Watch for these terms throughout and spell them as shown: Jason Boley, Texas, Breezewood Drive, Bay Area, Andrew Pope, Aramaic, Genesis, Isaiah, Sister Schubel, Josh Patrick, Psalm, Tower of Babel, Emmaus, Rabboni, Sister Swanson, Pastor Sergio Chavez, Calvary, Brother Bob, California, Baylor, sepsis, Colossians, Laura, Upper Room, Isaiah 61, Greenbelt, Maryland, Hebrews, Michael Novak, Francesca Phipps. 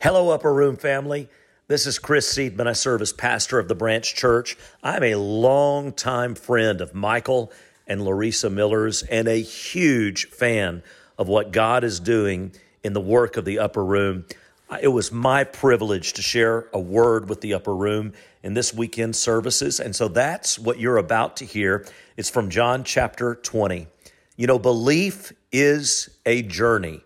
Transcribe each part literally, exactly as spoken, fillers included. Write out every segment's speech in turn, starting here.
Hello, Upper Room family. This is Chris Seidman. I serve as pastor of the Branch Church. I'm a longtime friend of Michael and Larissa Miller's and a huge fan of what God is doing in the work of the Upper Room. It was my privilege to share a word with the Upper Room in this weekend services, and so that's what you're about to hear. It's from John chapter twenty. You know, belief is a journey,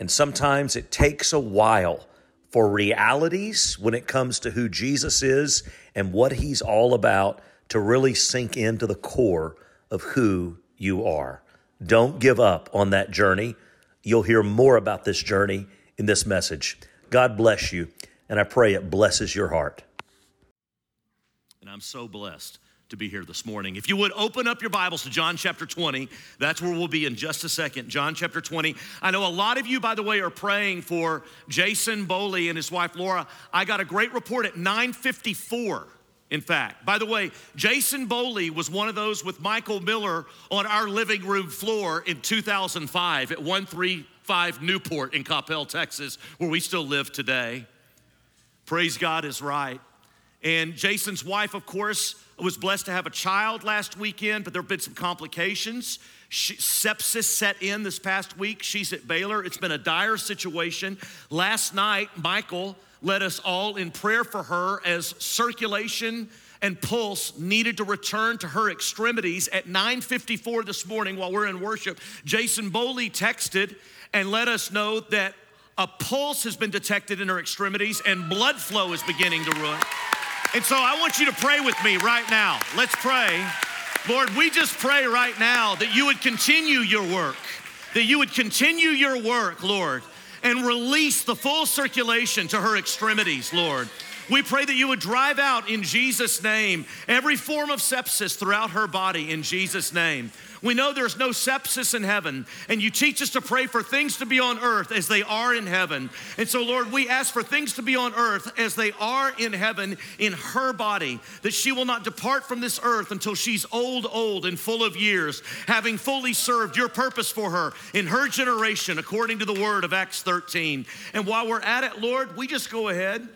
and sometimes it takes a while for realities when it comes to who Jesus is and what he's all about to really sink into the core of who you are. Don't give up on that journey. You'll hear more about this journey in this message. God bless you, and I pray it blesses your heart. And I'm so blessed to be here this morning. If you would open up your Bibles to John chapter twenty, that's where we'll be in just a second. John chapter twenty. I know a lot of you, by the way, are praying for Jason Boley and his wife, Laura. I got a great report at nine fifty-four, in fact. By the way, Jason Boley was one of those with Michael Miller on our living room floor in two thousand five at one three five Newport in Coppell, Texas, where we still live today. Praise God is right. And Jason's wife, of course, was blessed to have a child last weekend, but there have been some complications. She, sepsis set in this past week. She's at Baylor. It's been a dire situation. Last night, Michael led us all in prayer for her as circulation and pulse needed to return to her extremities. At nine fifty-four this morning while we're in worship, Jason Boley texted and let us know that a pulse has been detected in her extremities and blood flow is beginning to run. And so I want you to pray with me right now. Let's pray. Lord, we just pray right now that you would continue your work, that you would continue your work, Lord, and release the full circulation to her extremities, Lord. We pray that you would drive out, in Jesus' name, every form of sepsis throughout her body, in Jesus' name. We know there's no sepsis in heaven, and you teach us to pray for things to be on earth as they are in heaven. And so, Lord, we ask for things to be on earth as they are in heaven in her body, that she will not depart from this earth until she's old, old, and full of years, having fully served your purpose for her in her generation, according to the word of Acts thirteen. And while we're at it, Lord, we just go ahead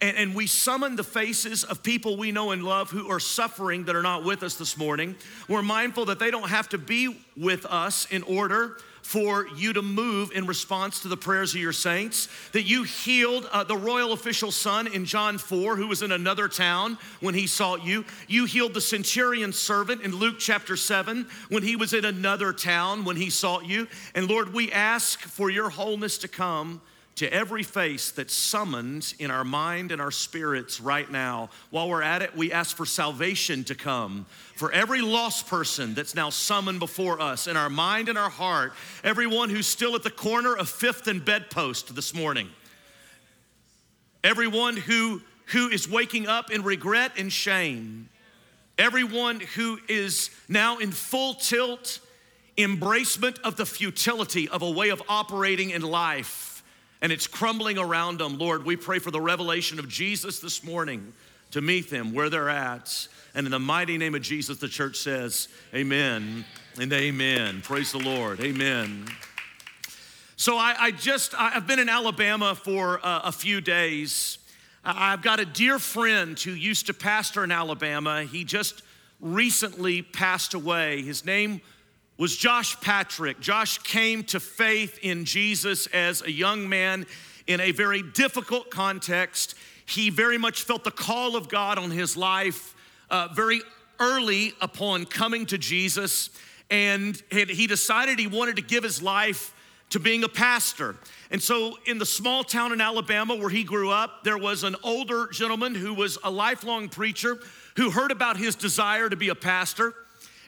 And, and we summon the faces of people we know and love who are suffering that are not with us this morning. We're mindful that they don't have to be with us in order for you to move in response to the prayers of your saints, that you healed uh, the royal official's son in John four, who was in another town when he sought you. You healed the centurion's servant in Luke chapter seven when he was in another town when he sought you. And Lord, we ask for your wholeness to come to every face that's summoned in our mind and our spirits right now. While we're at it, we ask for salvation to come for every lost person that's now summoned before us in our mind and our heart, everyone who's still at the corner of Fifth and Bedpost this morning, everyone who, who is waking up in regret and shame, everyone who is now in full tilt embracement of the futility of a way of operating in life, and it's crumbling around them. Lord, we pray for the revelation of Jesus this morning to meet them where they're at. And in the mighty name of Jesus, the church says, amen and amen. Praise the Lord, amen. So I, I just, I've been in Alabama for a, a few days. I've got a dear friend who used to pastor in Alabama. He just recently passed away. His name was Josh Patrick. Josh came to faith in Jesus as a young man in a very difficult context. He very much felt the call of God on his life uh, very early upon coming to Jesus, and he decided he wanted to give his life to being a pastor. And so in the small town in Alabama where he grew up, there was an older gentleman who was a lifelong preacher who heard about his desire to be a pastor,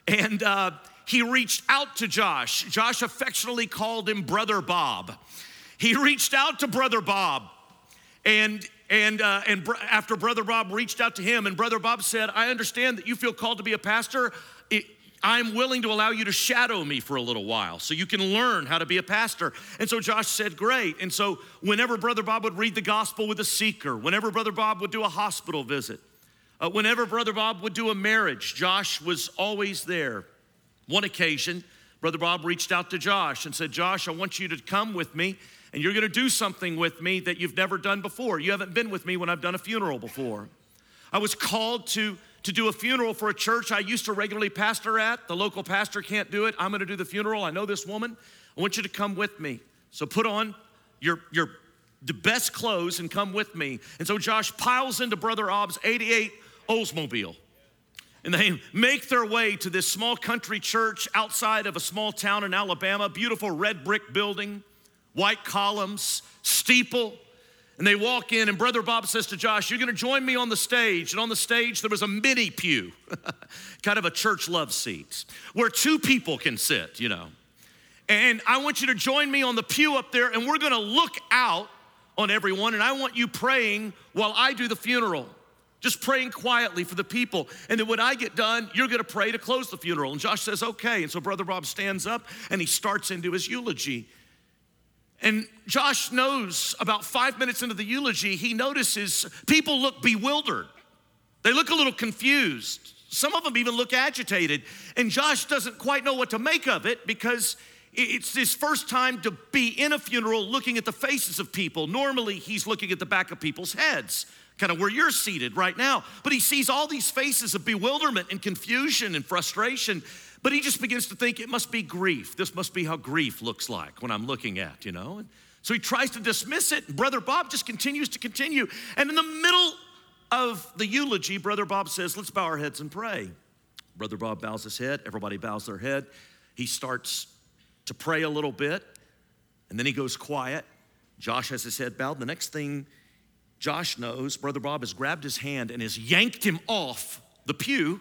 and uh, he reached out to Josh. Josh affectionately called him Brother Bob. He reached out to Brother Bob, and and uh, and br- after Brother Bob reached out to him, and Brother Bob said, "I understand that you feel called to be a pastor. It, I'm willing to allow you to shadow me for a little while so you can learn how to be a pastor." And so Josh said, "Great." And so whenever Brother Bob would read the gospel with a seeker, whenever Brother Bob would do a hospital visit, uh, whenever Brother Bob would do a marriage, Josh was always there. One occasion, Brother Bob reached out to Josh and said, "Josh, I want you to come with me and you're gonna do something with me that you've never done before. You haven't been with me when I've done a funeral before. I was called to, to do a funeral for a church I used to regularly pastor at. The local pastor can't do it. I'm gonna do the funeral. I know this woman. I want you to come with me. So put on your, your the best clothes and come with me. And so Josh piles into Brother Ob's eighty-eight Oldsmobile. And they make their way to this small country church outside of a small town in Alabama, beautiful red brick building, white columns, steeple. And they walk in, and Brother Bob says to Josh, you're gonna join me on the stage. And on the stage, there was a mini pew, kind of a church love seat, where two people can sit, you know. And I want you to join me on the pew up there, and we're gonna look out on everyone, and I want you praying while I do the funeral. Just praying quietly for the people. And then when I get done, you're gonna pray to close the funeral. And Josh says, okay. And so Brother Bob stands up and he starts into his eulogy. And Josh knows about five minutes into the eulogy, he notices people look bewildered. They look a little confused. Some of them even look agitated. And Josh doesn't quite know what to make of it because it's his first time to be in a funeral looking at the faces of people. Normally he's looking at the back of people's heads, kind of where you're seated right now. But he sees all these faces of bewilderment and confusion and frustration, but he just begins to think it must be grief. This must be how grief looks like when I'm looking at, you know? And so he tries to dismiss it, and Brother Bob just continues to continue. And in the middle of the eulogy, Brother Bob says, let's bow our heads and pray. Brother Bob bows his head, everybody bows their head. He starts to pray a little bit, and then he goes quiet. Josh has his head bowed. The next thing Josh knows, Brother Bob has grabbed his hand and has yanked him off the pew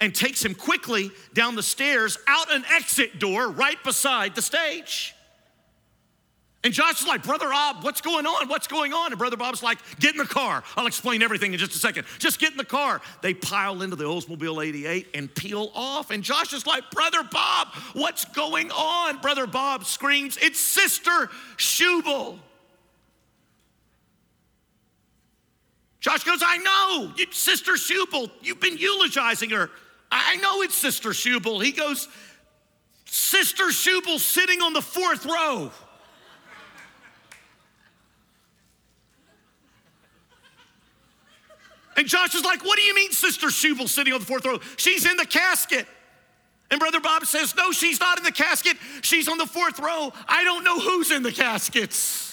and takes him quickly down the stairs out an exit door right beside the stage. And Josh is like, Brother Bob, what's going on? What's going on? And Brother Bob's like, get in the car. I'll explain everything in just a second. Just get in the car. They pile into the Oldsmobile eighty-eight and peel off. And Josh is like, Brother Bob, what's going on? Brother Bob screams, it's Sister Schubel. Josh goes, I know, it's Sister Schubel. You've been eulogizing her. I know it's Sister Schubel. He goes, Sister Schubel sitting on the fourth row. And Josh is like, what do you mean Sister Schubel sitting on the fourth row? She's in the casket. And Brother Bob says, no, she's not in the casket. She's on the fourth row. I don't know who's in the caskets.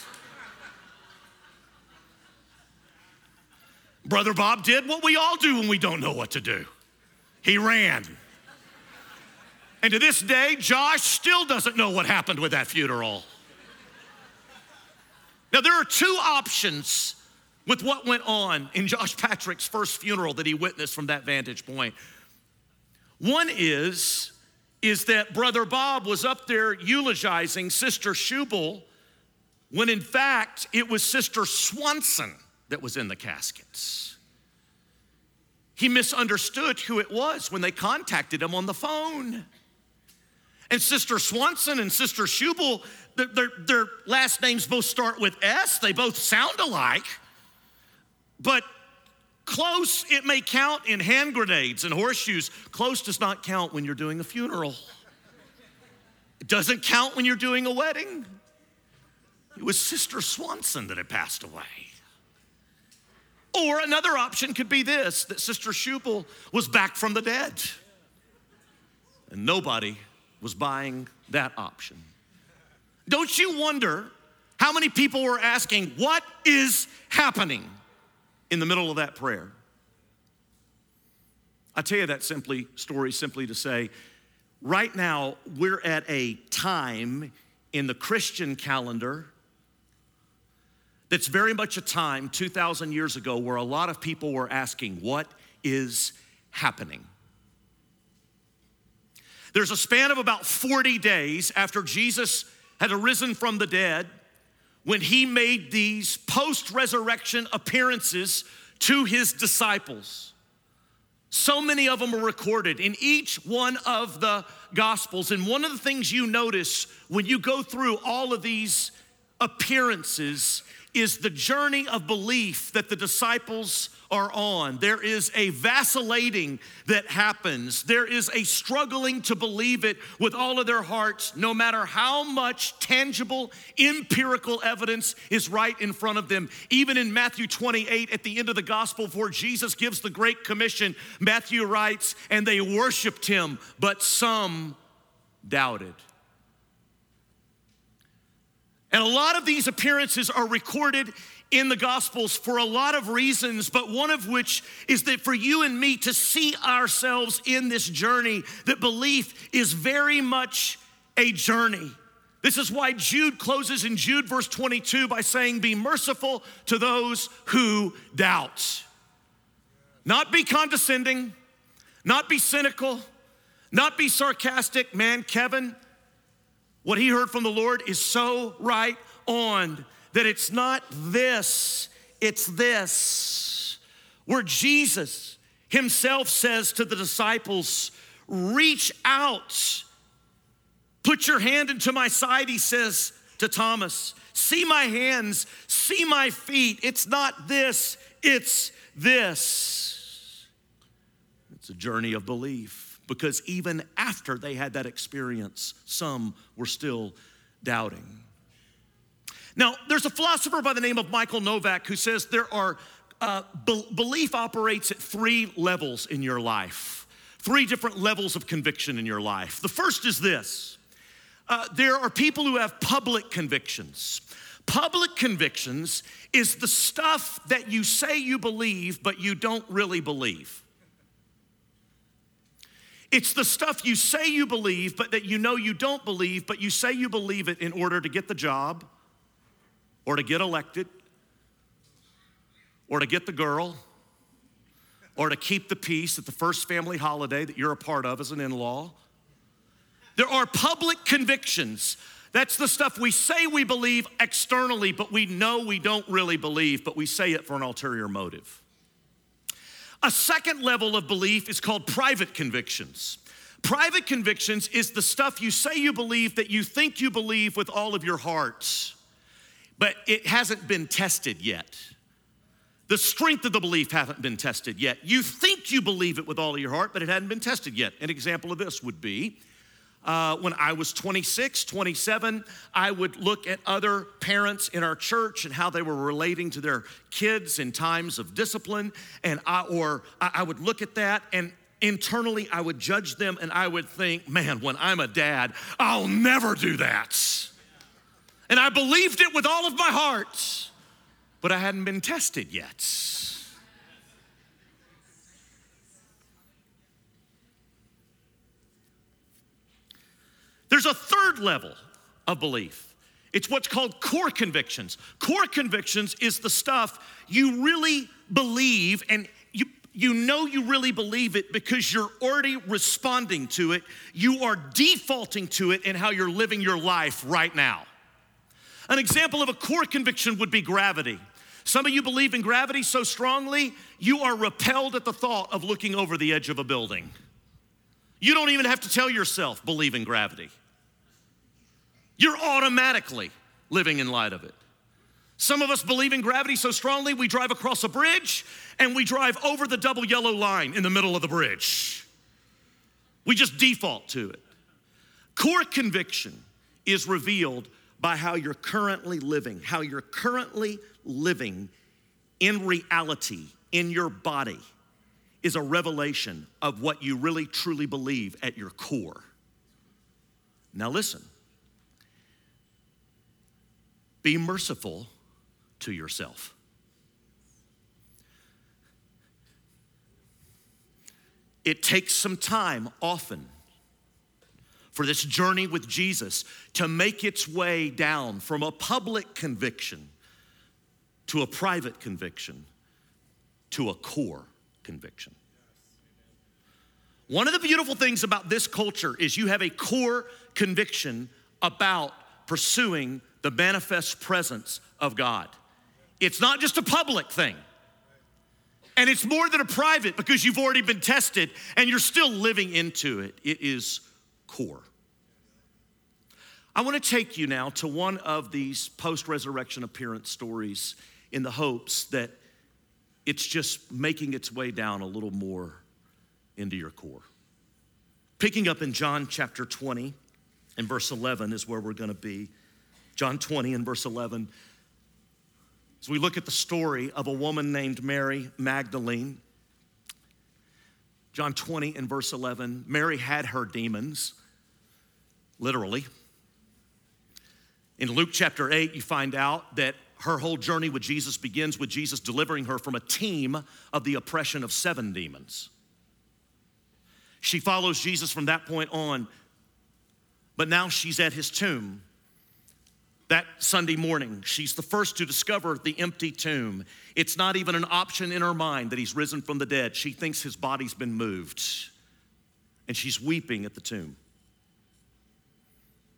Brother Bob did what we all do when we don't know what to do. He ran. And to this day, Josh still doesn't know what happened with that funeral. Now, there are two options with what went on in Josh Patrick's first funeral that he witnessed from that vantage point. One is, is that Brother Bob was up there eulogizing Sister Schubel when in fact it was Sister Swanson that was in the caskets. He misunderstood who it was when they contacted him on the phone. And Sister Swanson and Sister Schubel, their, their last names both start with S. They both sound alike, but close, it may count in hand grenades and horseshoes. Close does not count when you're doing a funeral. It doesn't count when you're doing a wedding. It was Sister Swanson that had passed away. Or another option could be this, that Sister Schubel was back from the dead. And nobody was buying that option. Don't you wonder how many people were asking, what is happening in the middle of that prayer? I tell you that simply story simply to say, right now we're at a time in the Christian calendar that's very much a time two thousand years ago where a lot of people were asking, what is happening? There's a span of about forty days after Jesus had arisen from the dead when he made these post-resurrection appearances to his disciples. So many of them are recorded in each one of the Gospels. And one of the things you notice when you go through all of these appearances is the journey of belief that the disciples are on. There is a vacillating that happens. There is a struggling to believe it with all of their hearts, no matter how much tangible, empirical evidence is right in front of them. Even in Matthew twenty-eight, at the end of the gospel, before Jesus gives the Great Commission, Matthew writes, and they worshiped him, but some doubted. And a lot of these appearances are recorded in the Gospels for a lot of reasons, but one of which is that for you and me to see ourselves in this journey, that belief is very much a journey. This is why Jude closes in Jude verse twenty-two by saying, be merciful to those who doubt. Not be condescending, not be cynical, not be sarcastic. Man, Kevin, what he heard from the Lord is so right on. That it's not this, it's this. Where Jesus himself says to the disciples, reach out, put your hand into my side, he says to Thomas. See my hands, see my feet. It's not this, it's this. It's a journey of belief, because even after they had that experience, some were still doubting. Now, there's a philosopher by the name of Michael Novak who says there are, uh, be- belief operates at three levels in your life, three different levels of conviction in your life. The first is this, uh, there are people who have public convictions. Public convictions is the stuff that you say you believe, but you don't really believe. It's the stuff you say you believe, but that you know you don't believe, but you say you believe it in order to get the job, or to get elected, or to get the girl, or to keep the peace at the first family holiday that you're a part of as an in-law. There are public convictions. That's the stuff we say we believe externally, but we know we don't really believe, but we say it for an ulterior motive. A second level of belief is called private convictions. Private convictions is the stuff you say you believe that you think you believe with all of your heart, but it hasn't been tested yet. The strength of the belief hasn't been tested yet. You think you believe it with all of your heart, but it hadn't been tested yet. An example of this would be, uh, when I was twenty-six, twenty-seven, I would look at other parents in our church and how they were relating to their kids in times of discipline, and I, or I would look at that, and internally I would judge them, and I would think, man, when I'm a dad, I'll never do that. And I believed it with all of my heart, but I hadn't been tested yet. There's a third level of belief. It's what's called core convictions. Core convictions is the stuff you really believe, and you you know you really believe it because you're already responding to it. You are defaulting to it in how you're living your life right now. An example of a core conviction would be gravity. Some of you believe in gravity so strongly, you are repelled at the thought of looking over the edge of a building. You don't even have to tell yourself, believe in gravity. You're automatically living in light of it. Some of us believe in gravity so strongly, we drive across a bridge and we drive over the double yellow line in the middle of the bridge. We just default to it. Core conviction is revealed by how you're currently living, how you're currently living in reality, in your body, is a revelation of what you really truly believe at your core. Now listen, be merciful to yourself. It takes some time often for this journey with Jesus to make its way down from a public conviction to a private conviction to a core conviction. One of the beautiful things about this culture is you have a core conviction about pursuing the manifest presence of God. It's not just a public thing. And it's more than a private, because you've already been tested and you're still living into it. It is core. I want to take you now to one of these post-resurrection appearance stories in the hopes that it's just making its way down a little more into your core. Picking up in John chapter twenty and verse eleven is where we're going to be. John twenty and verse eleven. As we look at the story of a woman named Mary Magdalene, John twenty and verse eleven, Mary had her demons, literally. In Luke chapter eight, you find out that her whole journey with Jesus begins with Jesus delivering her from a team of the oppression of seven demons. She follows Jesus from that point on, but now she's at his tomb. That Sunday morning, she's the first to discover the empty tomb. It's not even an option in her mind that he's risen from the dead. She thinks his body's been moved, and she's weeping at the tomb.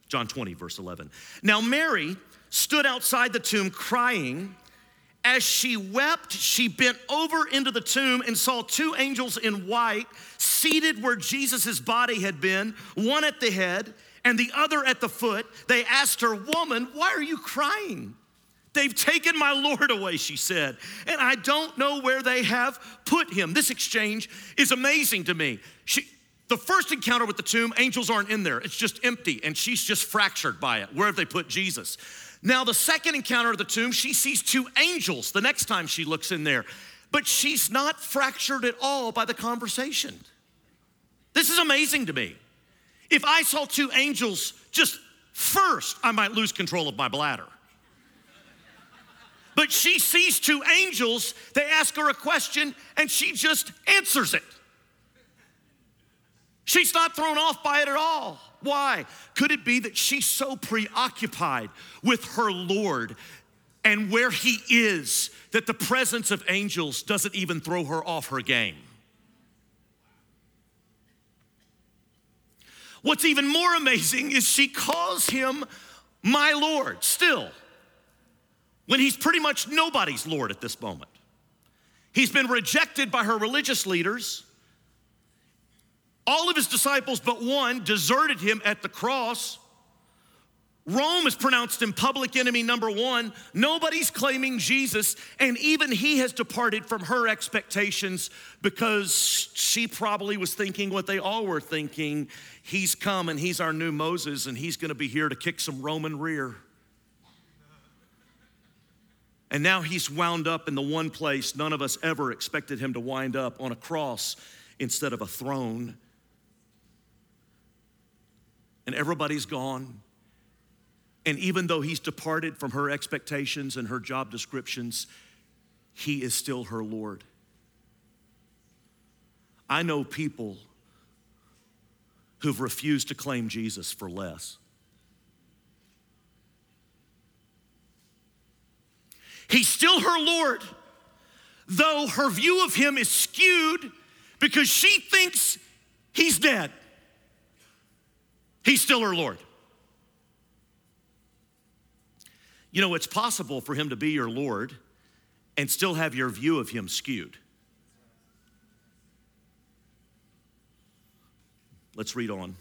John twenty, verse eleven. Now Mary stood outside the tomb crying. As she wept, she bent over into the tomb and saw two angels in white seated where Jesus' body had been, one at the head and the other at the foot. They asked her, "Woman, why are you crying?" "They've taken my Lord away," she said, "and I don't know where they have put him." This exchange is amazing to me. She, the first encounter with the tomb, angels aren't in there. It's just empty, and she's just fractured by it. Where have they put Jesus? Now, the second encounter of the tomb, she sees two angels the next time she looks in there, but she's not fractured at all by the conversation. This is amazing to me. If I saw two angels just first, I might lose control of my bladder. But she sees two angels, they ask her a question, and she just answers it. She's not thrown off by it at all. Why? Could it be that she's so preoccupied with her Lord and where he is that the presence of angels doesn't even throw her off her game? What's even more amazing is she calls him my Lord still, when he's pretty much nobody's Lord at this moment. He's been rejected by her religious leaders. All of his disciples but one deserted him at the cross. Rome is pronounced him public enemy number one. Nobody's claiming Jesus, and even he has departed from her expectations because she probably was thinking what they all were thinking. He's come and he's our new Moses, and he's gonna be here to kick some Roman rear. And now he's wound up in the one place none of us ever expected him to wind up, on a cross instead of a throne. And everybody's gone. And even though he's departed from her expectations and her job descriptions, he is still her Lord. I know people who've refused to claim Jesus for less. He's still her Lord, though her view of him is skewed because she thinks he's dead. He's still her Lord. You know, it's possible for him to be your Lord and still have your view of him skewed. Let's read on.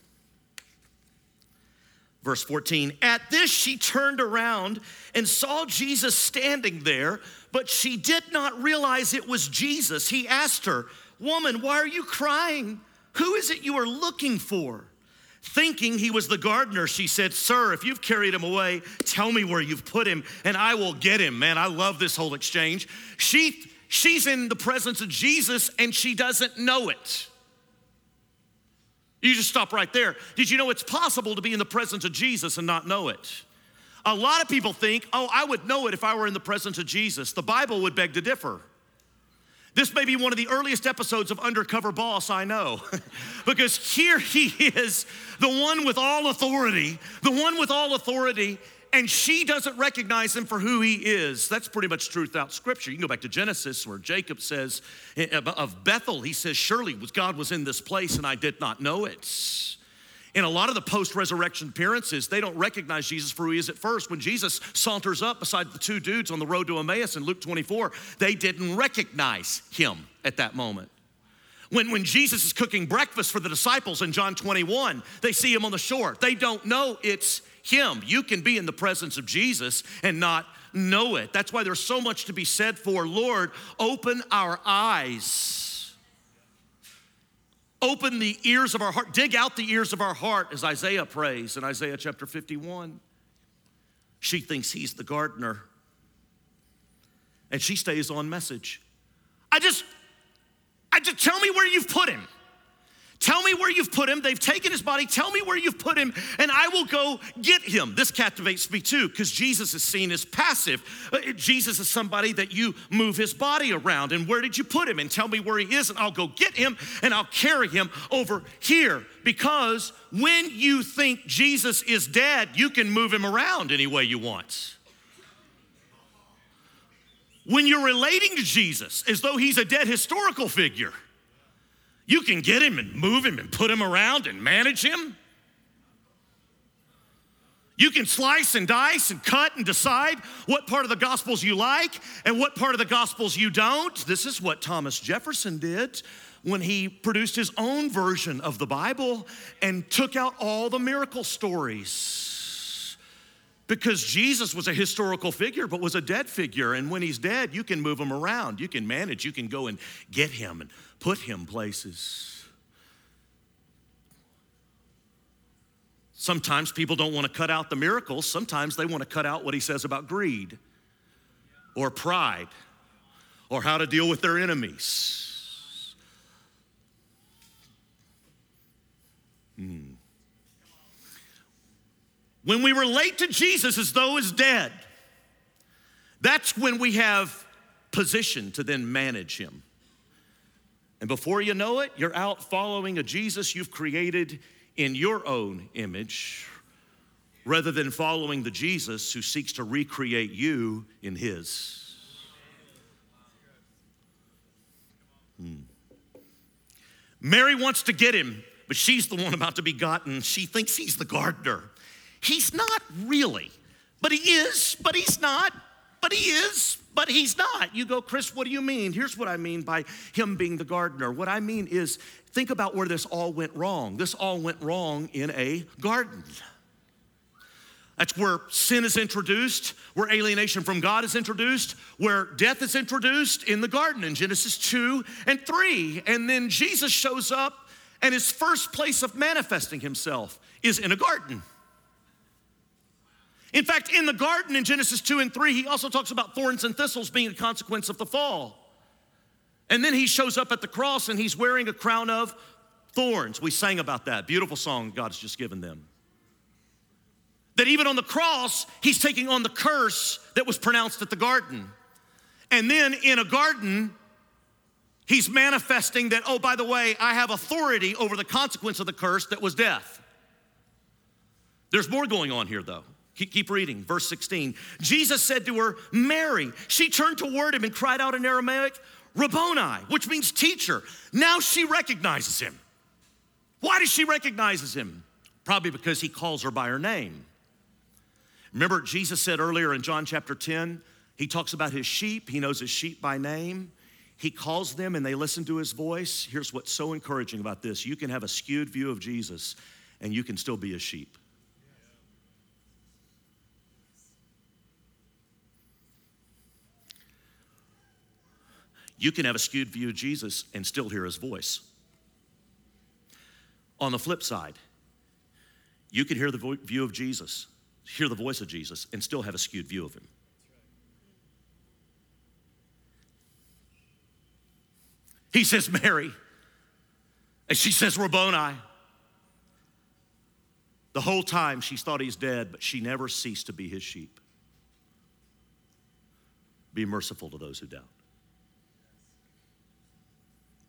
Verse fourteen, at this she turned around and saw Jesus standing there, but she did not realize it was Jesus. He asked her, "Woman, why are you crying? Who is it you are looking for?" Thinking he was the gardener, she said, "Sir, if you've carried him away, tell me where you've put him, and I will get him." Man, I love this whole exchange. She, she's in the presence of Jesus, and she doesn't know it. You just stop right there. Did you know it's possible to be in the presence of Jesus and not know it? A lot of people think, oh, I would know it if I were in the presence of Jesus. The Bible would beg to differ. This may be one of the earliest episodes of Undercover Boss I know, because here he is, the one with all authority, the one with all authority, and she doesn't recognize him for who he is. That's pretty much true throughout Scripture. You can go back to Genesis where Jacob says, of Bethel, he says, "Surely God was in this place and I did not know it." In a lot of the post-resurrection appearances, they don't recognize Jesus for who he is at first. When Jesus saunters up beside the two dudes on the road to Emmaus in Luke twenty-four, they didn't recognize him at that moment. When, when Jesus is cooking breakfast for the disciples in John twenty-one, they see him on the shore. They don't know it's him. You can be in the presence of Jesus and not know it. That's why there's so much to be said for, Lord, open our eyes. Open the ears of our heart. Dig out the ears of our heart, as Isaiah prays in Isaiah chapter fifty-one. She thinks he's the gardener. And she stays on message. I just, I just, tell me where you've put him. Tell me where you've put him. They've taken his body. Tell me where you've put him, and I will go get him. This captivates me too, because Jesus is seen as passive. Jesus is somebody that you move his body around, and where did you put him? And tell me where he is, and I'll go get him, and I'll carry him over here. Because when you think Jesus is dead, you can move him around any way you want. When you're relating to Jesus as though he's a dead historical figure, you can get him and move him and put him around and manage him. You can slice and dice and cut and decide what part of the Gospels you like and what part of the Gospels you don't. This is what Thomas Jefferson did when he produced his own version of the Bible and took out all the miracle stories, because Jesus was a historical figure but was a dead figure, and when he's dead, you can move him around. You can manage, you can go and get him and put him places. Sometimes people don't want to cut out the miracles. Sometimes they want to cut out what he says about greed or pride or how to deal with their enemies. Hmm. When we relate to Jesus as though he's dead, that's when we have position to then manage him. And before you know it, you're out following a Jesus you've created in your own image, rather than following the Jesus who seeks to recreate you in his. Hmm. Mary wants to get him, but she's the one about to be gotten. She thinks he's the gardener. He's not really, but he is, but he's not, but he is. But he's not. You go, Chris, what do you mean? Here's what I mean by him being the gardener. What I mean is, think about where this all went wrong. This all went wrong in a garden. That's where sin is introduced, where alienation from God is introduced, where death is introduced, in the garden in Genesis two and three. And then Jesus shows up, and his first place of manifesting himself is in a garden. In fact, in the garden in Genesis two and three, he also talks about thorns and thistles being a consequence of the fall. And then he shows up at the cross and he's wearing a crown of thorns. We sang about that beautiful song God's just given them. That even on the cross, he's taking on the curse that was pronounced at the garden. And then in a garden, he's manifesting that, oh, by the way, I have authority over the consequence of the curse that was death. There's more going on here, though. Keep reading, verse sixteen. Jesus said to her, Mary. She turned toward him and cried out in Aramaic, Rabboni, which means teacher. Now she recognizes him. Why does she recognize him? Probably because he calls her by her name. Remember, Jesus said earlier in John chapter ten, he talks about his sheep. He knows his sheep by name. He calls them and they listen to his voice. Here's what's so encouraging about this. You can have a skewed view of Jesus and you can still be a sheep. You can have a skewed view of Jesus and still hear his voice. On the flip side, you can hear the vo- view of Jesus, hear the voice of Jesus, and still have a skewed view of him. He says, Mary, and she says, Rabboni. The whole time she thought he's dead, but she never ceased to be his sheep. Be merciful to those who doubt.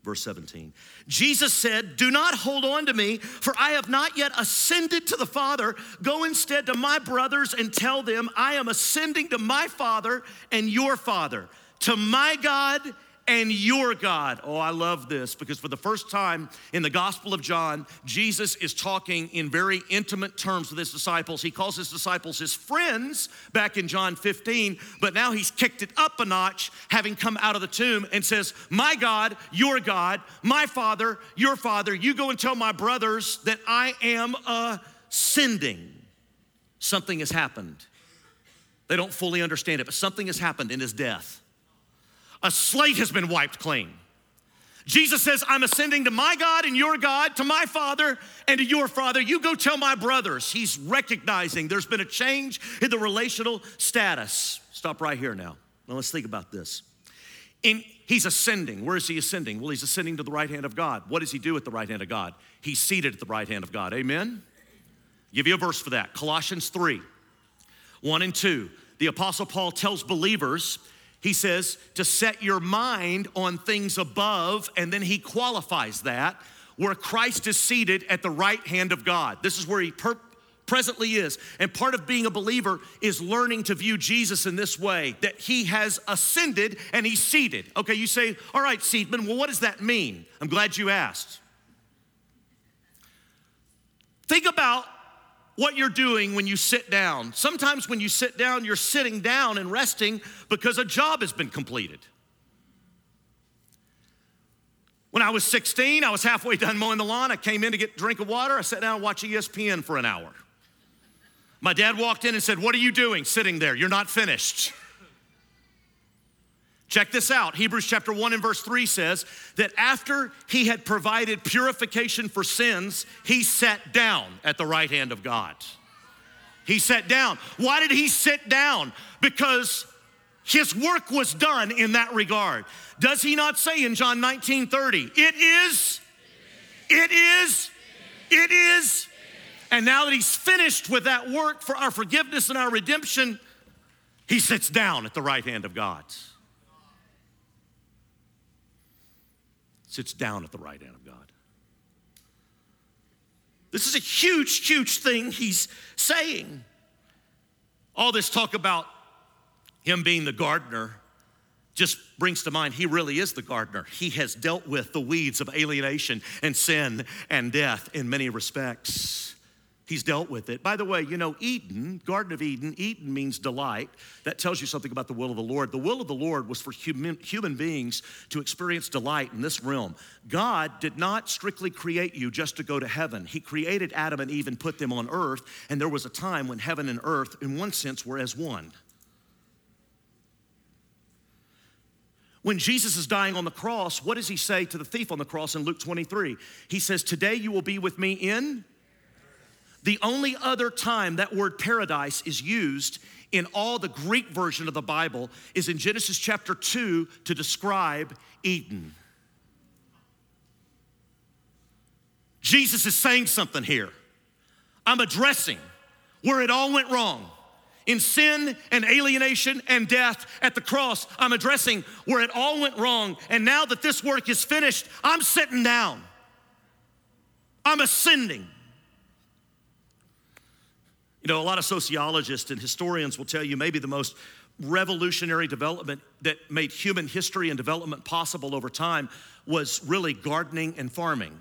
Verse seventeen, Jesus said, do not hold on to me, for I have not yet ascended to the Father. Go instead to my brothers and tell them, I am ascending to my Father and your Father, to my God and your God. Oh, I love this, because for the first time in the Gospel of John, Jesus is talking in very intimate terms with his disciples. He calls his disciples his friends back in John fifteen, but now he's kicked it up a notch, having come out of the tomb, and says, my God, your God, my Father, your Father, you go and tell my brothers that I am ascending. Something has happened. They don't fully understand it, but something has happened in his death. A slate has been wiped clean. Jesus says, I'm ascending to my God and your God, to my Father and to your Father. You go tell my brothers. He's recognizing there's been a change in the relational status. Stop right here now. Now let's think about this. In, he's ascending. Where is he ascending? Well, he's ascending to the right hand of God. What does he do at the right hand of God? He's seated at the right hand of God. Amen? I'll give you a verse for that. Colossians three, one and two. The Apostle Paul tells believers, he says, to set your mind on things above, and then he qualifies that, where Christ is seated at the right hand of God. This is where he per- presently is. And part of being a believer is learning to view Jesus in this way, that he has ascended and he's seated. Okay, you say, all right, Seidman, well, what does that mean? I'm glad you asked. Think about what you're doing when you sit down. Sometimes when you sit down, you're sitting down and resting because a job has been completed. When I was sixteen, I was halfway done mowing the lawn. I came in to get a drink of water. I sat down and watched E S P N for an hour. My dad walked in and said, what are you doing sitting there? You're not finished. Check this out. Hebrews chapter one and verse three says that after he had provided purification for sins, he sat down at the right hand of God. He sat down. Why did he sit down? Because his work was done in that regard. Does he not say in John nineteen thirty, it is, it is, it is. And now that he's finished with that work for our forgiveness and our redemption, he sits down at the right hand of God. Sits down at the right hand of God. This is a huge, huge thing he's saying. All this talk about him being the gardener just brings to mind he really is the gardener. He has dealt with the weeds of alienation and sin and death in many respects. He's dealt with it. By the way, you know, Eden, Garden of Eden, Eden means delight. That tells you something about the will of the Lord. The will of the Lord was for human, human beings to experience delight in this realm. God did not strictly create you just to go to heaven. He created Adam and Eve and put them on earth, and there was a time when heaven and earth, in one sense, were as one. When Jesus is dying on the cross, what does he say to the thief on the cross in Luke twenty-three? He says, today you will be with me in... The only other time that word paradise is used in all the Greek version of the Bible is in Genesis chapter two to describe Eden. Jesus is saying something here. I'm addressing where it all went wrong. In sin and alienation and death at the cross, I'm addressing where it all went wrong. And now that this work is finished, I'm sitting down. I'm ascending. You know, a lot of sociologists and historians will tell you maybe the most revolutionary development that made human history and development possible over time was really gardening and farming.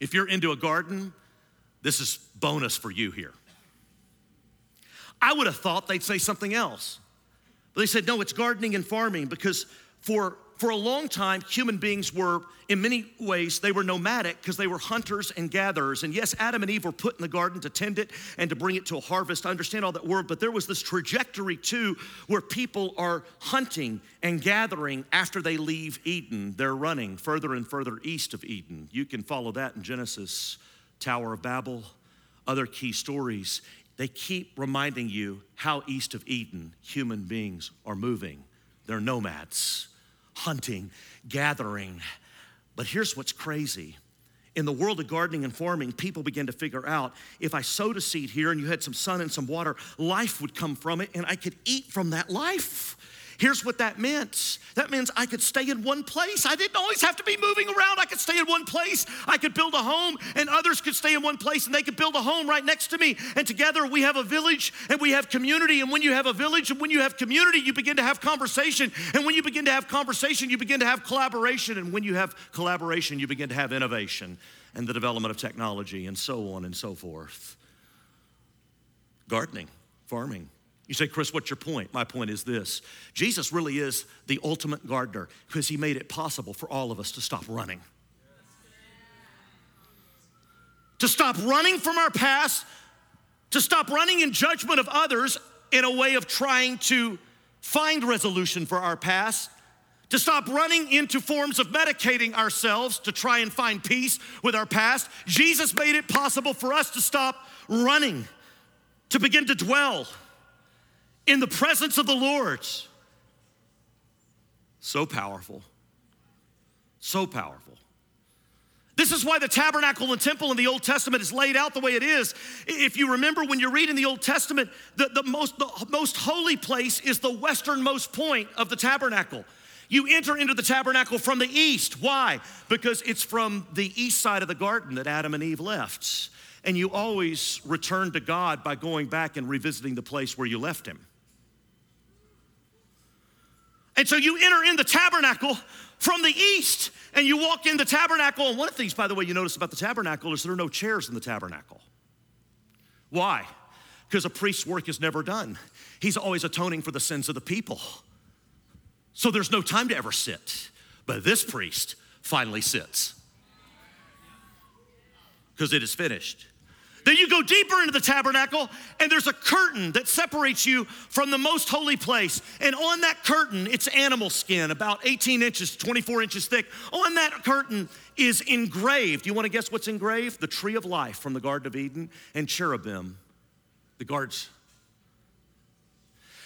If you're into a garden, this is bonus for you here. I would have thought they'd say something else. But they said, no, it's gardening and farming because for For a long time, human beings were, in many ways, they were nomadic because they were hunters and gatherers. And yes, Adam and Eve were put in the garden to tend it and to bring it to a harvest. I understand all that word, but there was this trajectory too where people are hunting and gathering after they leave Eden. They're running further and further east of Eden. You can follow that in Genesis, Tower of Babel, other key stories. They keep reminding you how east of Eden human beings are moving. They're nomads. Hunting, gathering. But here's what's crazy. In the world of gardening and farming, people began to figure out, if I sowed a seed here and you had some sun and some water, life would come from it and I could eat from that life. Here's what that meant. That means I could stay in one place. I didn't always have to be moving around. I could stay in one place. I could build a home and others could stay in one place and they could build a home right next to me. And together we have a village and we have community. And when you have a village and when you have community, you begin to have conversation. And when you begin to have conversation, you begin to have collaboration. And when you have collaboration, you begin to have innovation and the development of technology and so on and so forth. Gardening, farming. You say, Chris, what's your point? My point is this. Jesus really is the ultimate gardener because he made it possible for all of us to stop running. To stop running from our past, to stop running in judgment of others in a way of trying to find resolution for our past, to stop running into forms of medicating ourselves to try and find peace with our past. Jesus made it possible for us to stop running, to begin to dwell in the presence of the Lord. So powerful, so powerful. This is why the tabernacle and temple in the Old Testament is laid out the way it is. If you remember, when you read in the Old Testament, the, the, most, the most holy place is the westernmost point of the tabernacle. You enter into the tabernacle from the east. Why? Because it's from the east side of the garden that Adam and Eve left. And you always return to God by going back and revisiting the place where you left him. And so you enter in the tabernacle from the east and you walk in the tabernacle. And one of the things, by the way, you notice about the tabernacle is there are no chairs in the tabernacle. Why? Because a priest's work is never done. He's always atoning for the sins of the people. So there's no time to ever sit. But this priest finally sits, because it is finished. Then you go deeper into the tabernacle, and there's a curtain that separates you from the most holy place. And on that curtain, it's animal skin, about eighteen inches, twenty-four inches thick. On that curtain is engraved, you wanna guess what's engraved? The tree of life from the Garden of Eden and cherubim, the guards.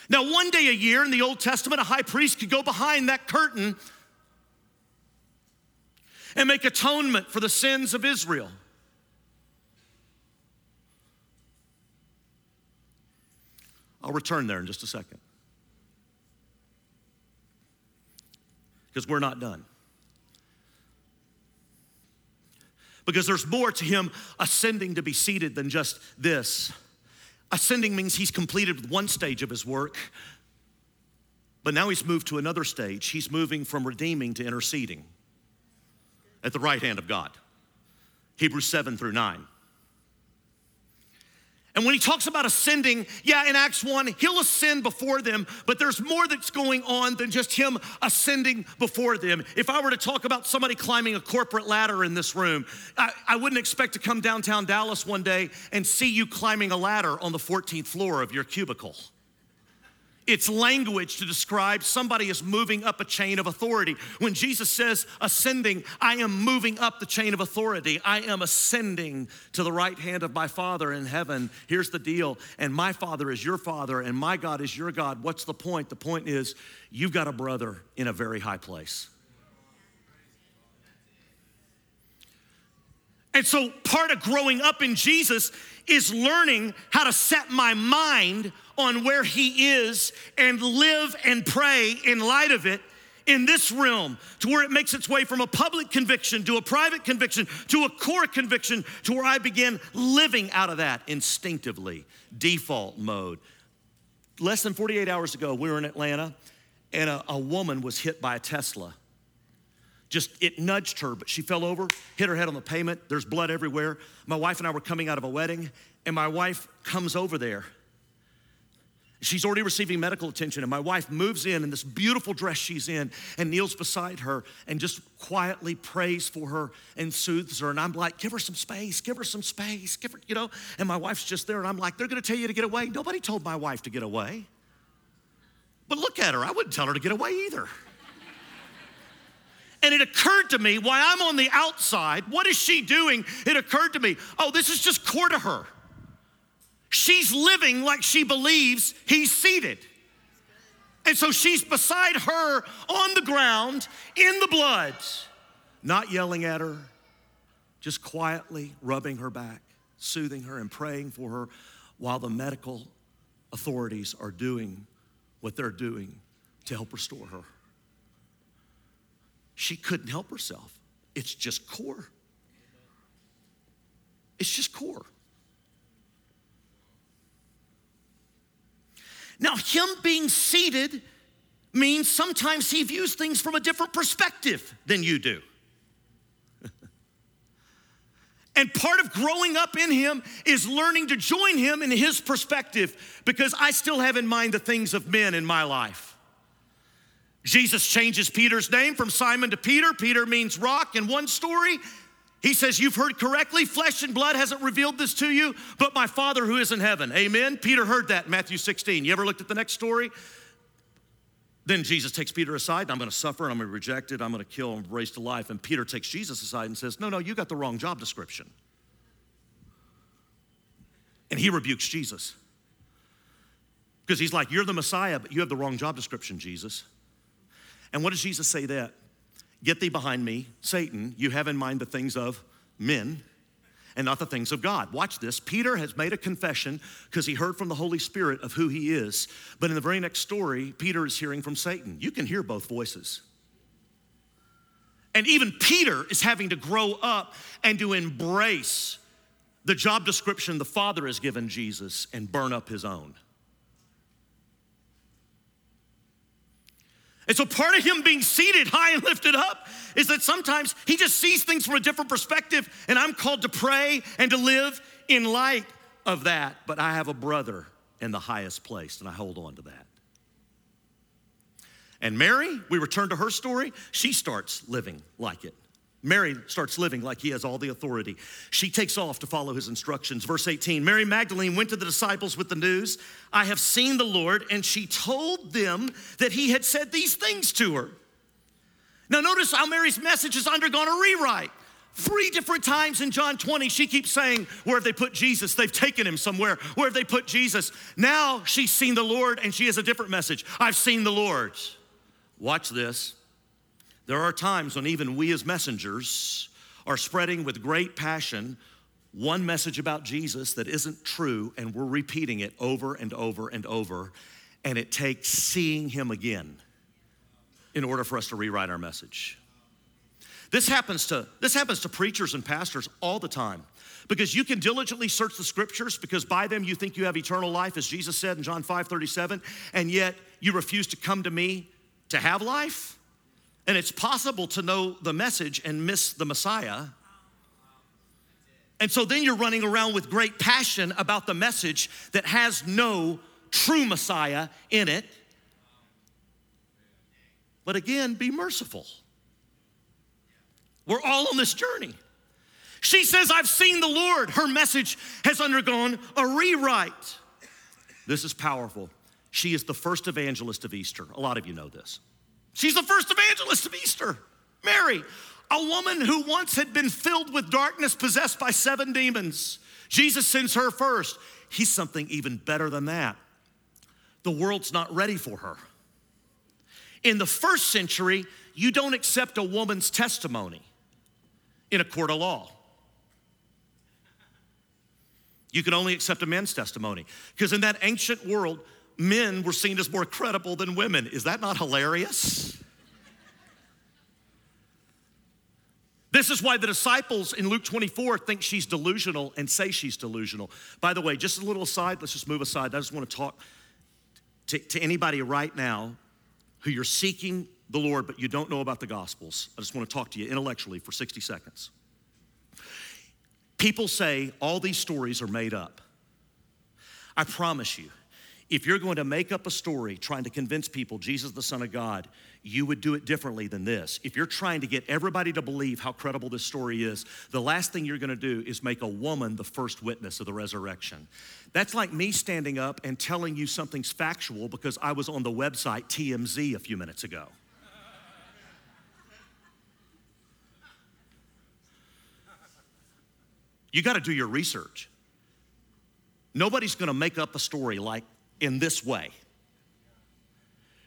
Now, one day a year in the Old Testament, a high priest could go behind that curtain and make atonement for the sins of Israel. I'll return there in just a second, because we're not done. Because there's more to him ascending to be seated than just this. Ascending means he's completed one stage of his work, but now he's moved to another stage. He's moving from redeeming to interceding at the right hand of God. Hebrews seven through nine. And when he talks about ascending, yeah, in Acts one, he'll ascend before them, but there's more that's going on than just him ascending before them. If I were to talk about somebody climbing a corporate ladder in this room, I, I wouldn't expect to come downtown Dallas one day and see you climbing a ladder on the fourteenth floor of your cubicle. It's language to describe somebody is moving up a chain of authority. When Jesus says ascending, I am moving up the chain of authority. I am ascending to the right hand of my Father in heaven. Here's the deal. And my Father is your Father, and my God is your God. What's the point? The point is you've got a brother in a very high place. And so part of growing up in Jesus is learning how to set my mind on where he is and live and pray in light of it in this realm, to where it makes its way from a public conviction to a private conviction to a core conviction, to where I begin living out of that instinctively, default mode. Less than forty-eight hours ago, we were in Atlanta, and a, a woman was hit by a Tesla. Just, it nudged her, but she fell over, hit her head on the pavement. There's blood everywhere. My wife and I were coming out of a wedding, and my wife comes over there. She's already receiving medical attention, and my wife moves in in this beautiful dress she's in and kneels beside her and just quietly prays for her and soothes her. And I'm like, give her some space, give her some space, give her, you know. And my wife's just there, and I'm like, they're gonna tell you to get away. Nobody told my wife to get away. But look at her, I wouldn't tell her to get away either. And it occurred to me, while I'm on the outside, what is she doing? It occurred to me, oh, this is just core to her. She's living like she believes he's seated. And so she's beside her on the ground in the blood, not yelling at her, just quietly rubbing her back, soothing her and praying for her while the medical authorities are doing what they're doing to help restore her. She couldn't help herself. It's just core. It's just core. Now, him being seated means sometimes he views things from a different perspective than you do. And part of growing up in him is learning to join him in his perspective, because I still have in mind the things of men in my life. Jesus changes Peter's name from Simon to Peter. Peter means rock in one story. He says, you've heard correctly, flesh and blood hasn't revealed this to you, but my Father who is in heaven. Amen? Peter heard that in Matthew sixteen. You ever looked at the next story? Then Jesus takes Peter aside, I'm gonna suffer, and I'm gonna be rejected, I'm gonna kill, and raise to life. And Peter takes Jesus aside and says, no, no, you got the wrong job description. And he rebukes Jesus. Because he's like, you're the Messiah, but you have the wrong job description, Jesus. And what does Jesus say that? Get thee behind me, Satan, you have in mind the things of men and not the things of God. Watch this. Peter has made a confession because he heard from the Holy Spirit of who he is. But in the very next story, Peter is hearing from Satan. You can hear both voices. And even Peter is having to grow up and to embrace the job description the Father has given Jesus and burn up his own. And so part of him being seated high and lifted up is that sometimes he just sees things from a different perspective, and I'm called to pray and to live in light of that. But I have a brother in the highest place, and I hold on to that. And Mary, we return to her story, she starts living like it. Mary starts living like he has all the authority. She takes off to follow his instructions. Verse eighteen, Mary Magdalene went to the disciples with the news, I have seen the Lord, and she told them that he had said these things to her. Now notice how Mary's message has undergone a rewrite. Three different times in John twenty, she keeps saying, where have they put Jesus? They've taken him somewhere. Where have they put Jesus? Now she's seen the Lord, and she has a different message. I've seen the Lord. Watch this. There are times when even we as messengers are spreading with great passion one message about Jesus that isn't true, and we're repeating it over and over and over, and it takes seeing him again in order for us to rewrite our message. This happens to, this happens to preachers and pastors all the time, because you can diligently search the scriptures, because by them you think you have eternal life, as Jesus said in John five thirty-seven, and yet you refuse to come to me to have life. And it's possible to know the message and miss the Messiah. And so then you're running around with great passion about the message that has no true Messiah in it. But again, be merciful. We're all on this journey. She says, I've seen the Lord. Her message has undergone a rewrite. This is powerful. She is the first evangelist of Easter. A lot of you know this. She's the first evangelist of Easter, Mary, a woman who once had been filled with darkness, possessed by seven demons. Jesus sends her first. He's something even better than that. The world's not ready for her. In the first century, you don't accept a woman's testimony in a court of law. You can only accept a man's testimony, because in that ancient world, men were seen as more credible than women. Is that not hilarious? This is why the disciples in Luke twenty-four think she's delusional and say she's delusional. By the way, just a little aside, let's just move aside. I just want to talk to, to anybody right now who you're seeking the Lord, but you don't know about the Gospels. I just want to talk to you intellectually for sixty seconds. People say all these stories are made up. I promise you, if you're going to make up a story trying to convince people Jesus is the Son of God, you would do it differently than this. If you're trying to get everybody to believe how credible this story is, the last thing you're gonna do is make a woman the first witness of the resurrection. That's like me standing up and telling you something's factual because I was on the website T M Z a few minutes ago. You gotta do your research. Nobody's gonna make up a story like in this way.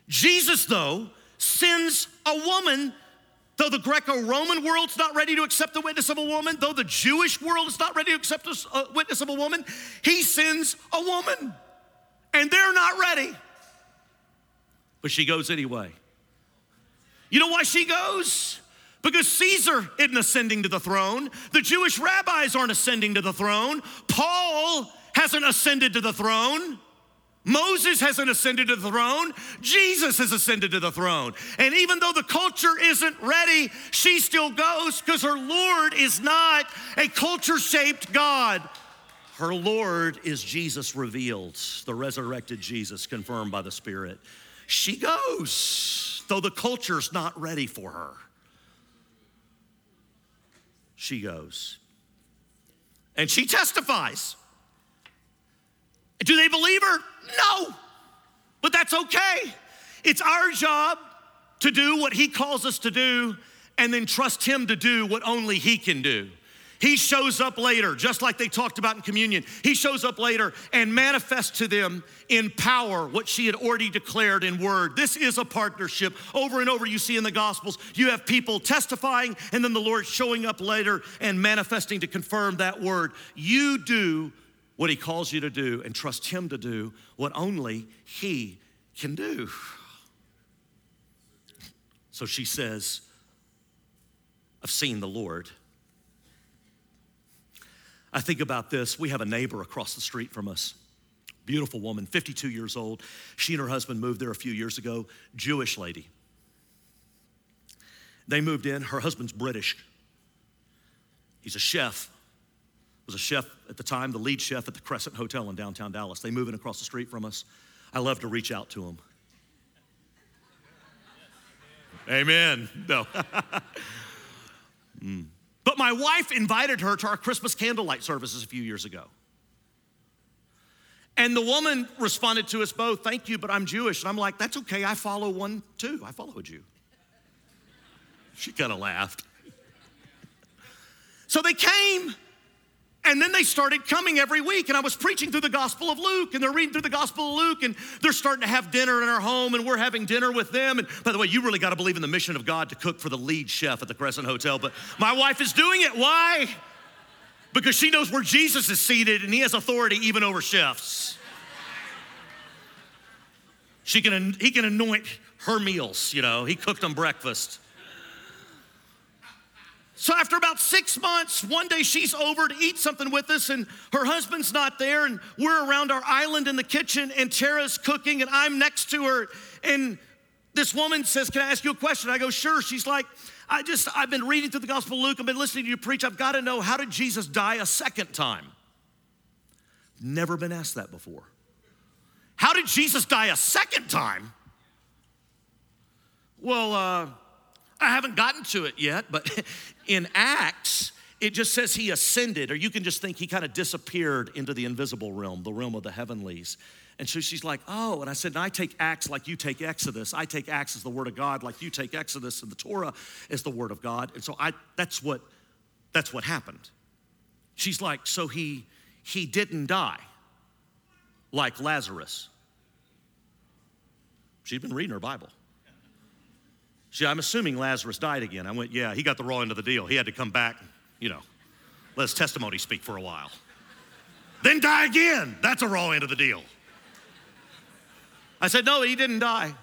Jesus, though, sends a woman, though the Greco-Roman world's not ready to accept the witness of a woman, though the Jewish world is not ready to accept the witness of a woman, he sends a woman, and they're not ready. But she goes anyway. You know why she goes? Because Caesar isn't ascending to the throne. The Jewish rabbis aren't ascending to the throne. Paul hasn't ascended to the throne. Moses hasn't ascended to the throne. Jesus has ascended to the throne. And even though the culture isn't ready, she still goes, because her Lord is not a culture-shaped God. Her Lord is Jesus revealed, the resurrected Jesus confirmed by the Spirit. She goes, though the culture's not ready for her. she goes. And she testifies. Do they believe her? No, but that's okay. It's our job to do what he calls us to do and then trust him to do what only he can do. He shows up later, just like they talked about in communion. He shows up later and manifests to them in power what she had already declared in word. This is a partnership. Over and over you see in the Gospels, you have people testifying and then the Lord showing up later and manifesting to confirm that word. You do what he calls you to do and trust him to do what only he can do. So she says, I've seen the Lord. I think about this. We have a neighbor across the street from us, beautiful woman, fifty-two years old. She and her husband moved there a few years ago, Jewish lady. They moved in. Her husband's British. He's a chef, was a chef at the time, the lead chef at the Crescent Hotel in downtown Dallas. They move in across the street from us. I love to reach out to him. Amen. No. mm. But my wife invited her to our Christmas candlelight services a few years ago. And the woman responded to us both, thank you, but I'm Jewish. And I'm like, that's okay, I follow one too. I follow a Jew. She kind of laughed. So they came, and then they started coming every week. And I was preaching through the Gospel of Luke, and they're reading through the Gospel of Luke, and they're starting to have dinner in our home, and we're having dinner with them. And by the way, you really got to believe in the mission of God to cook for the lead chef at the Crescent Hotel. But my wife is doing it. Why? Because she knows where Jesus is seated, and he has authority even over chefs. She can, he can anoint her meals, you know. He cooked them breakfast. So after about six months, one day she's over to eat something with us and her husband's not there and we're around our island in the kitchen and Tara's cooking and I'm next to her and this woman says, can I ask you a question? I go, sure. She's like, I just, I've been reading through the Gospel of Luke. I've been listening to you preach. I've got to know, how did Jesus die a second time? Never been asked that before. How did Jesus die a second time? Well, uh, I haven't gotten to it yet, but in Acts, it just says he ascended, or you can just think he kind of disappeared into the invisible realm, the realm of the heavenlies. And so she's like, oh, and I said, and I take Acts like you take Exodus. I take Acts as the word of God like you take Exodus, and the Torah is the word of God. And so I, that's what, that's what happened. She's like, so he, he didn't die like Lazarus. She'd been reading her Bible. She, I'm assuming Lazarus died again. I went, yeah, he got the raw end of the deal. He had to come back, you know, let his testimony speak for a while. Then die again. That's a raw end of the deal. I said, no, he didn't die.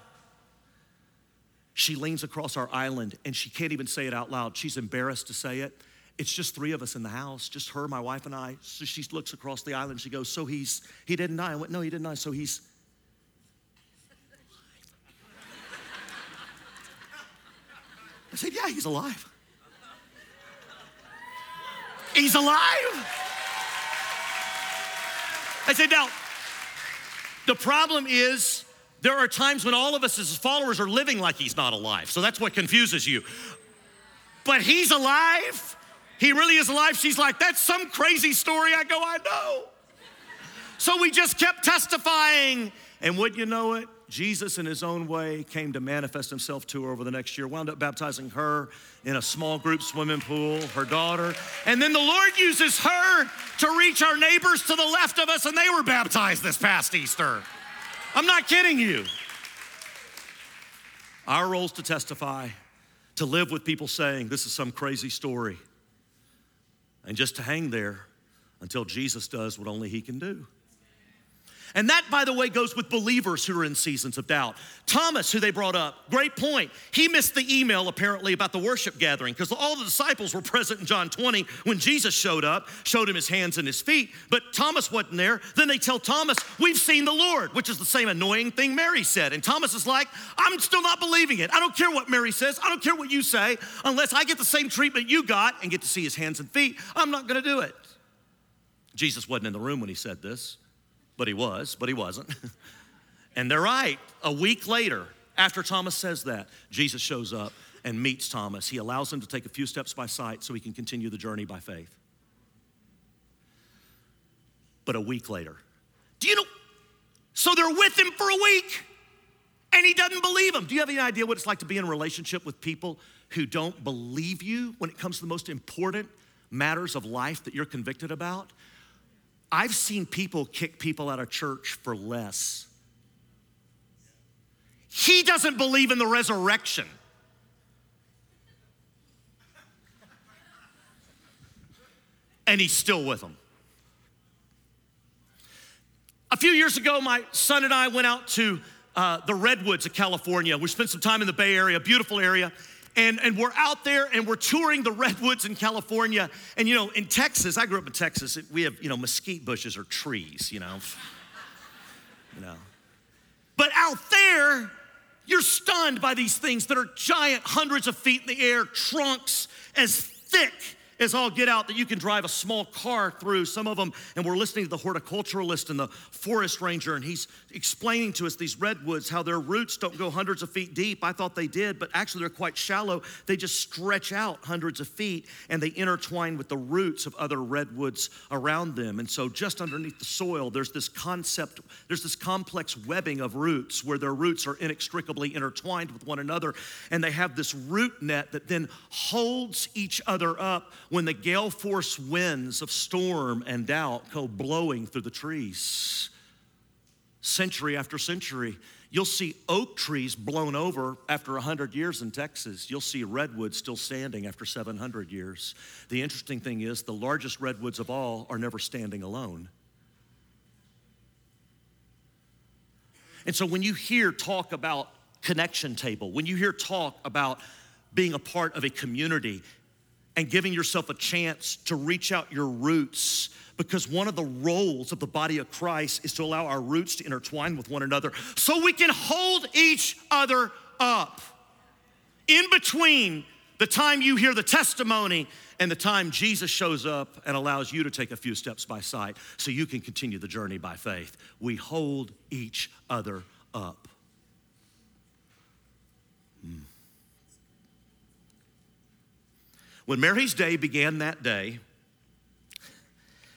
She leans across our island and she can't even say it out loud. She's embarrassed to say it. It's just three of us in the house, just her, my wife, and I. So she looks across the island. She goes, so he's, he didn't die. I went, no, he didn't die. So he's, I said, yeah, he's alive. He's alive. I said, now, the problem is there are times when all of us as followers are living like he's not alive. So that's what confuses you. But he's alive. He really is alive. She's like, that's some crazy story. I go, I know. So we just kept testifying. And wouldn't you know it? Jesus, in his own way, came to manifest himself to her over the next year, wound up baptizing her in a small group swimming pool, her daughter. And then the Lord uses her to reach our neighbors to the left of us, and they were baptized this past Easter. I'm not kidding you. Our role is to testify, to live with people saying, this is some crazy story, and just to hang there until Jesus does what only he can do. And that, by the way, goes with believers who are in seasons of doubt. Thomas, who they brought up, great point. He missed the email, apparently, about the worship gathering because all the disciples were present in John twenty when Jesus showed up, showed him his hands and his feet, but Thomas wasn't there. Then they tell Thomas, we've seen the Lord, which is the same annoying thing Mary said. And Thomas is like, I'm still not believing it. I don't care what Mary says. I don't care what you say. Unless I get the same treatment you got and get to see his hands and feet, I'm not going to do it. Jesus wasn't in the room when he said this. But he was, but he wasn't. And they're right. A week later, after Thomas says that, Jesus shows up and meets Thomas. He allows him to take a few steps by sight so he can continue the journey by faith. But a week later, do you know, so they're with him for a week and he doesn't believe him. Do you have any idea what it's like to be in a relationship with people who don't believe you when it comes to the most important matters of life that you're convicted about? I've seen people kick people out of church for less. He doesn't believe in the resurrection. And he's still with them. A few years ago, my son and I went out to uh, the Redwoods of California. We spent some time in the Bay Area, beautiful area. And, and we're out there and we're touring the redwoods in California. And you know, in Texas, I grew up in Texas, we have, you know, mesquite bushes or trees, you know. you know. But out there, you're stunned by these things that are giant, hundreds of feet in the air, trunks as thick as all get out that you can drive a small car through some of them. And we're listening to the horticulturalist and the forest ranger, and he's explaining to us these redwoods, how their roots don't go hundreds of feet deep. I thought they did, but actually they're quite shallow. They just stretch out hundreds of feet and they intertwine with the roots of other redwoods around them. And so just underneath the soil, there's this concept, there's this complex webbing of roots where their roots are inextricably intertwined with one another. And they have this root net that then holds each other up when the gale force winds of storm and doubt go blowing through the trees. Century after century, you'll see oak trees blown over after one hundred years in Texas. You'll see redwoods still standing after seven hundred years. The interesting thing is the largest redwoods of all are never standing alone. And so when you hear talk about connection table, when you hear talk about being a part of a community, and giving yourself a chance to reach out your roots, because one of the roles of the body of Christ is to allow our roots to intertwine with one another so we can hold each other up. In between the time you hear the testimony and the time Jesus shows up and allows you to take a few steps by sight so you can continue the journey by faith, we hold each other up. Mm. When Mary's day began that day,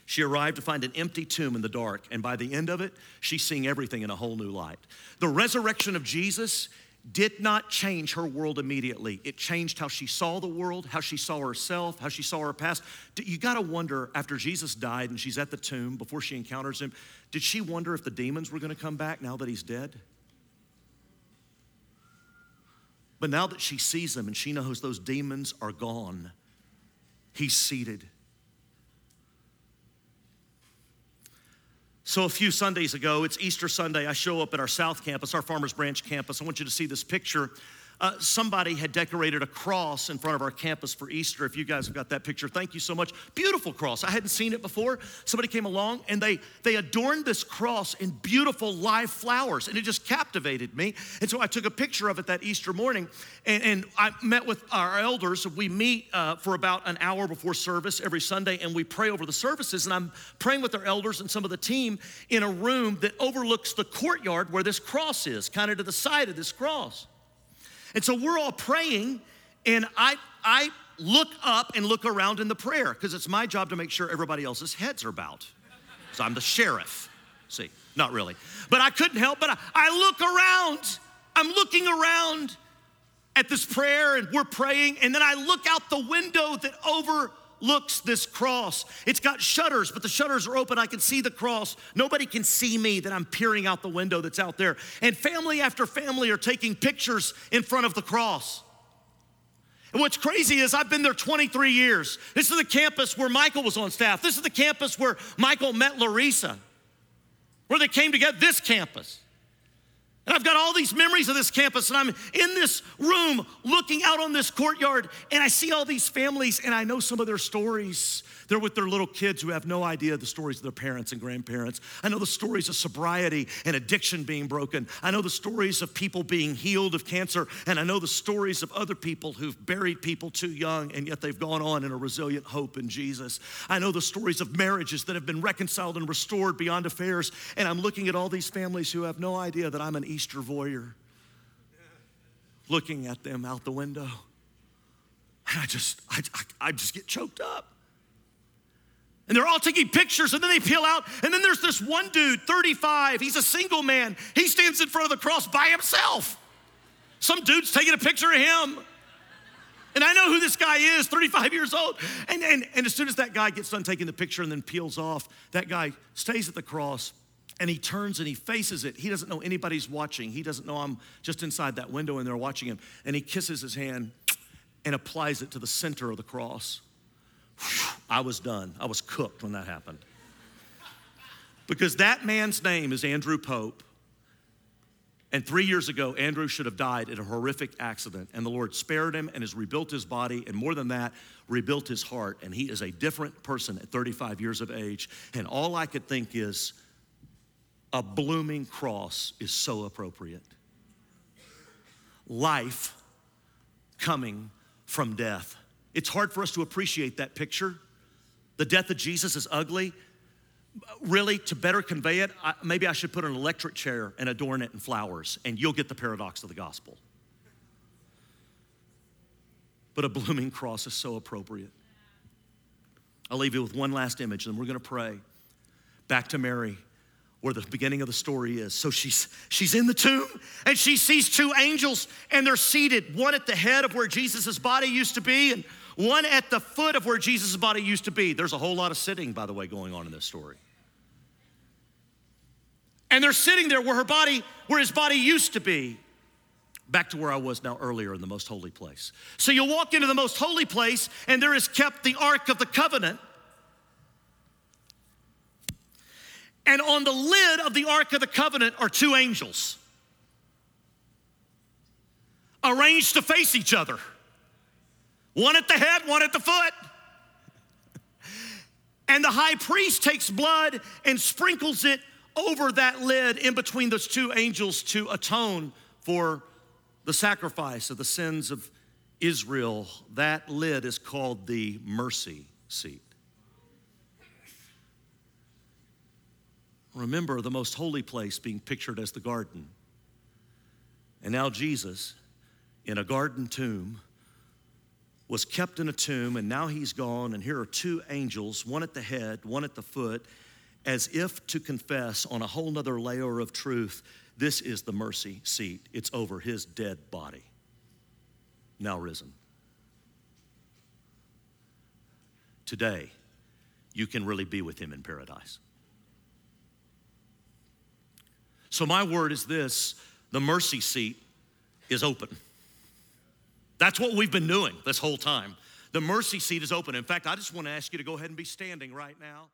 she arrived to find an empty tomb in the dark, and by the end of it, she's seeing everything in a whole new light. The resurrection of Jesus did not change her world immediately. It changed how she saw the world, how she saw herself, how she saw her past. You gotta wonder, after Jesus died and she's at the tomb, before she encounters him, did she wonder if the demons were gonna come back now that he's dead? But now that she sees them and she knows those demons are gone, he's seated. So a few Sundays ago, it's Easter Sunday, I show up at our South Campus, our Farmers Branch campus. I want you to see this picture. Uh, somebody had decorated a cross in front of our campus for Easter. If you guys have got that picture, thank you so much. Beautiful cross. I hadn't seen it before. Somebody came along and they they adorned this cross in beautiful live flowers, and it just captivated me. And so I took a picture of it that Easter morning, and, and I met with our elders. We meet uh, for about an hour before service every Sunday, and we pray over the services. And I'm praying with our elders and some of the team in a room that overlooks the courtyard where this cross is, kind of to the side of this cross. And so we're all praying, and I I look up and look around in the prayer, because it's my job to make sure everybody else's heads are bowed. So I'm the sheriff. See, not really. But I couldn't help, but I, I look around. I'm looking around at this prayer, and we're praying, and then I look out the window that overlooks this cross. It's got shutters, but the shutters are open. I can see the cross. Nobody can see me that I'm peering out the window that's out there. And family after family are taking pictures in front of the cross. And what's crazy is I've been there twenty-three years. This is the campus where Michael was on staff. This is the campus where Michael met Larissa, where they came together, this campus. And I've got all these memories of this campus, and I'm in this room looking out on this courtyard, and I see all these families, and I know some of their stories. They're with their little kids who have no idea the stories of their parents and grandparents. I know the stories of sobriety and addiction being broken. I know the stories of people being healed of cancer, and I know the stories of other people who've buried people too young, and yet they've gone on in a resilient hope in Jesus. I know the stories of marriages that have been reconciled and restored beyond affairs, and I'm looking at all these families who have no idea that I'm an Easter voyeur, looking at them out the window. And I just, I, I, I just get choked up. And they're all taking pictures, and then they peel out. And then there's this one dude, thirty-five, he's a single man. He stands in front of the cross by himself. Some dude's taking a picture of him. And I know who this guy is, thirty-five years old. And, and, and as soon as that guy gets done taking the picture and then peels off, that guy stays at the cross, and he turns and he faces it. He doesn't know anybody's watching. He doesn't know I'm just inside that window and they're watching him. And he kisses his hand and applies it to the center of the cross. I was done. I was cooked when that happened. Because that man's name is Andrew Pope. And three years ago, Andrew should have died in a horrific accident. And the Lord spared him and has rebuilt his body. And more than that, rebuilt his heart. And he is a different person at thirty-five years of age. And all I could think is, a blooming cross is so appropriate. Life coming from death. It's hard for us to appreciate that picture. The death of Jesus is ugly. Really, to better convey it, I, maybe I should put an electric chair and adorn it in flowers, and you'll get the paradox of the gospel. But a blooming cross is so appropriate. I'll leave you with one last image, and we're gonna pray. Back to Mary, where the beginning of the story is. So she's she's in the tomb, and she sees two angels, and they're seated, one at the head of where Jesus' body used to be, and one at the foot of where Jesus' body used to be. There's a whole lot of sitting, by the way, going on in this story. And they're sitting there where her body, where his body used to be. Back to where I was now earlier in the most holy place. So you walk into the most holy place, and there is kept the Ark of the Covenant. And on the lid of the Ark of the Covenant are two angels arranged to face each other. One at the head, one at the foot. And the high priest takes blood and sprinkles it over that lid in between those two angels to atone for the sacrifice of the sins of Israel. That lid is called the mercy seat. Remember the most holy place being pictured as the garden. And now Jesus, in a garden tomb, was kept in a tomb, and now he's gone, and here are two angels, one at the head, one at the foot, as if to confess on a whole nother layer of truth, this is the mercy seat. It's over his dead body, now risen. Today, you can really be with him in paradise. So my word is this, the mercy seat is open. That's what we've been doing this whole time. The mercy seat is open. In fact, I just want to ask you to go ahead and be standing right now.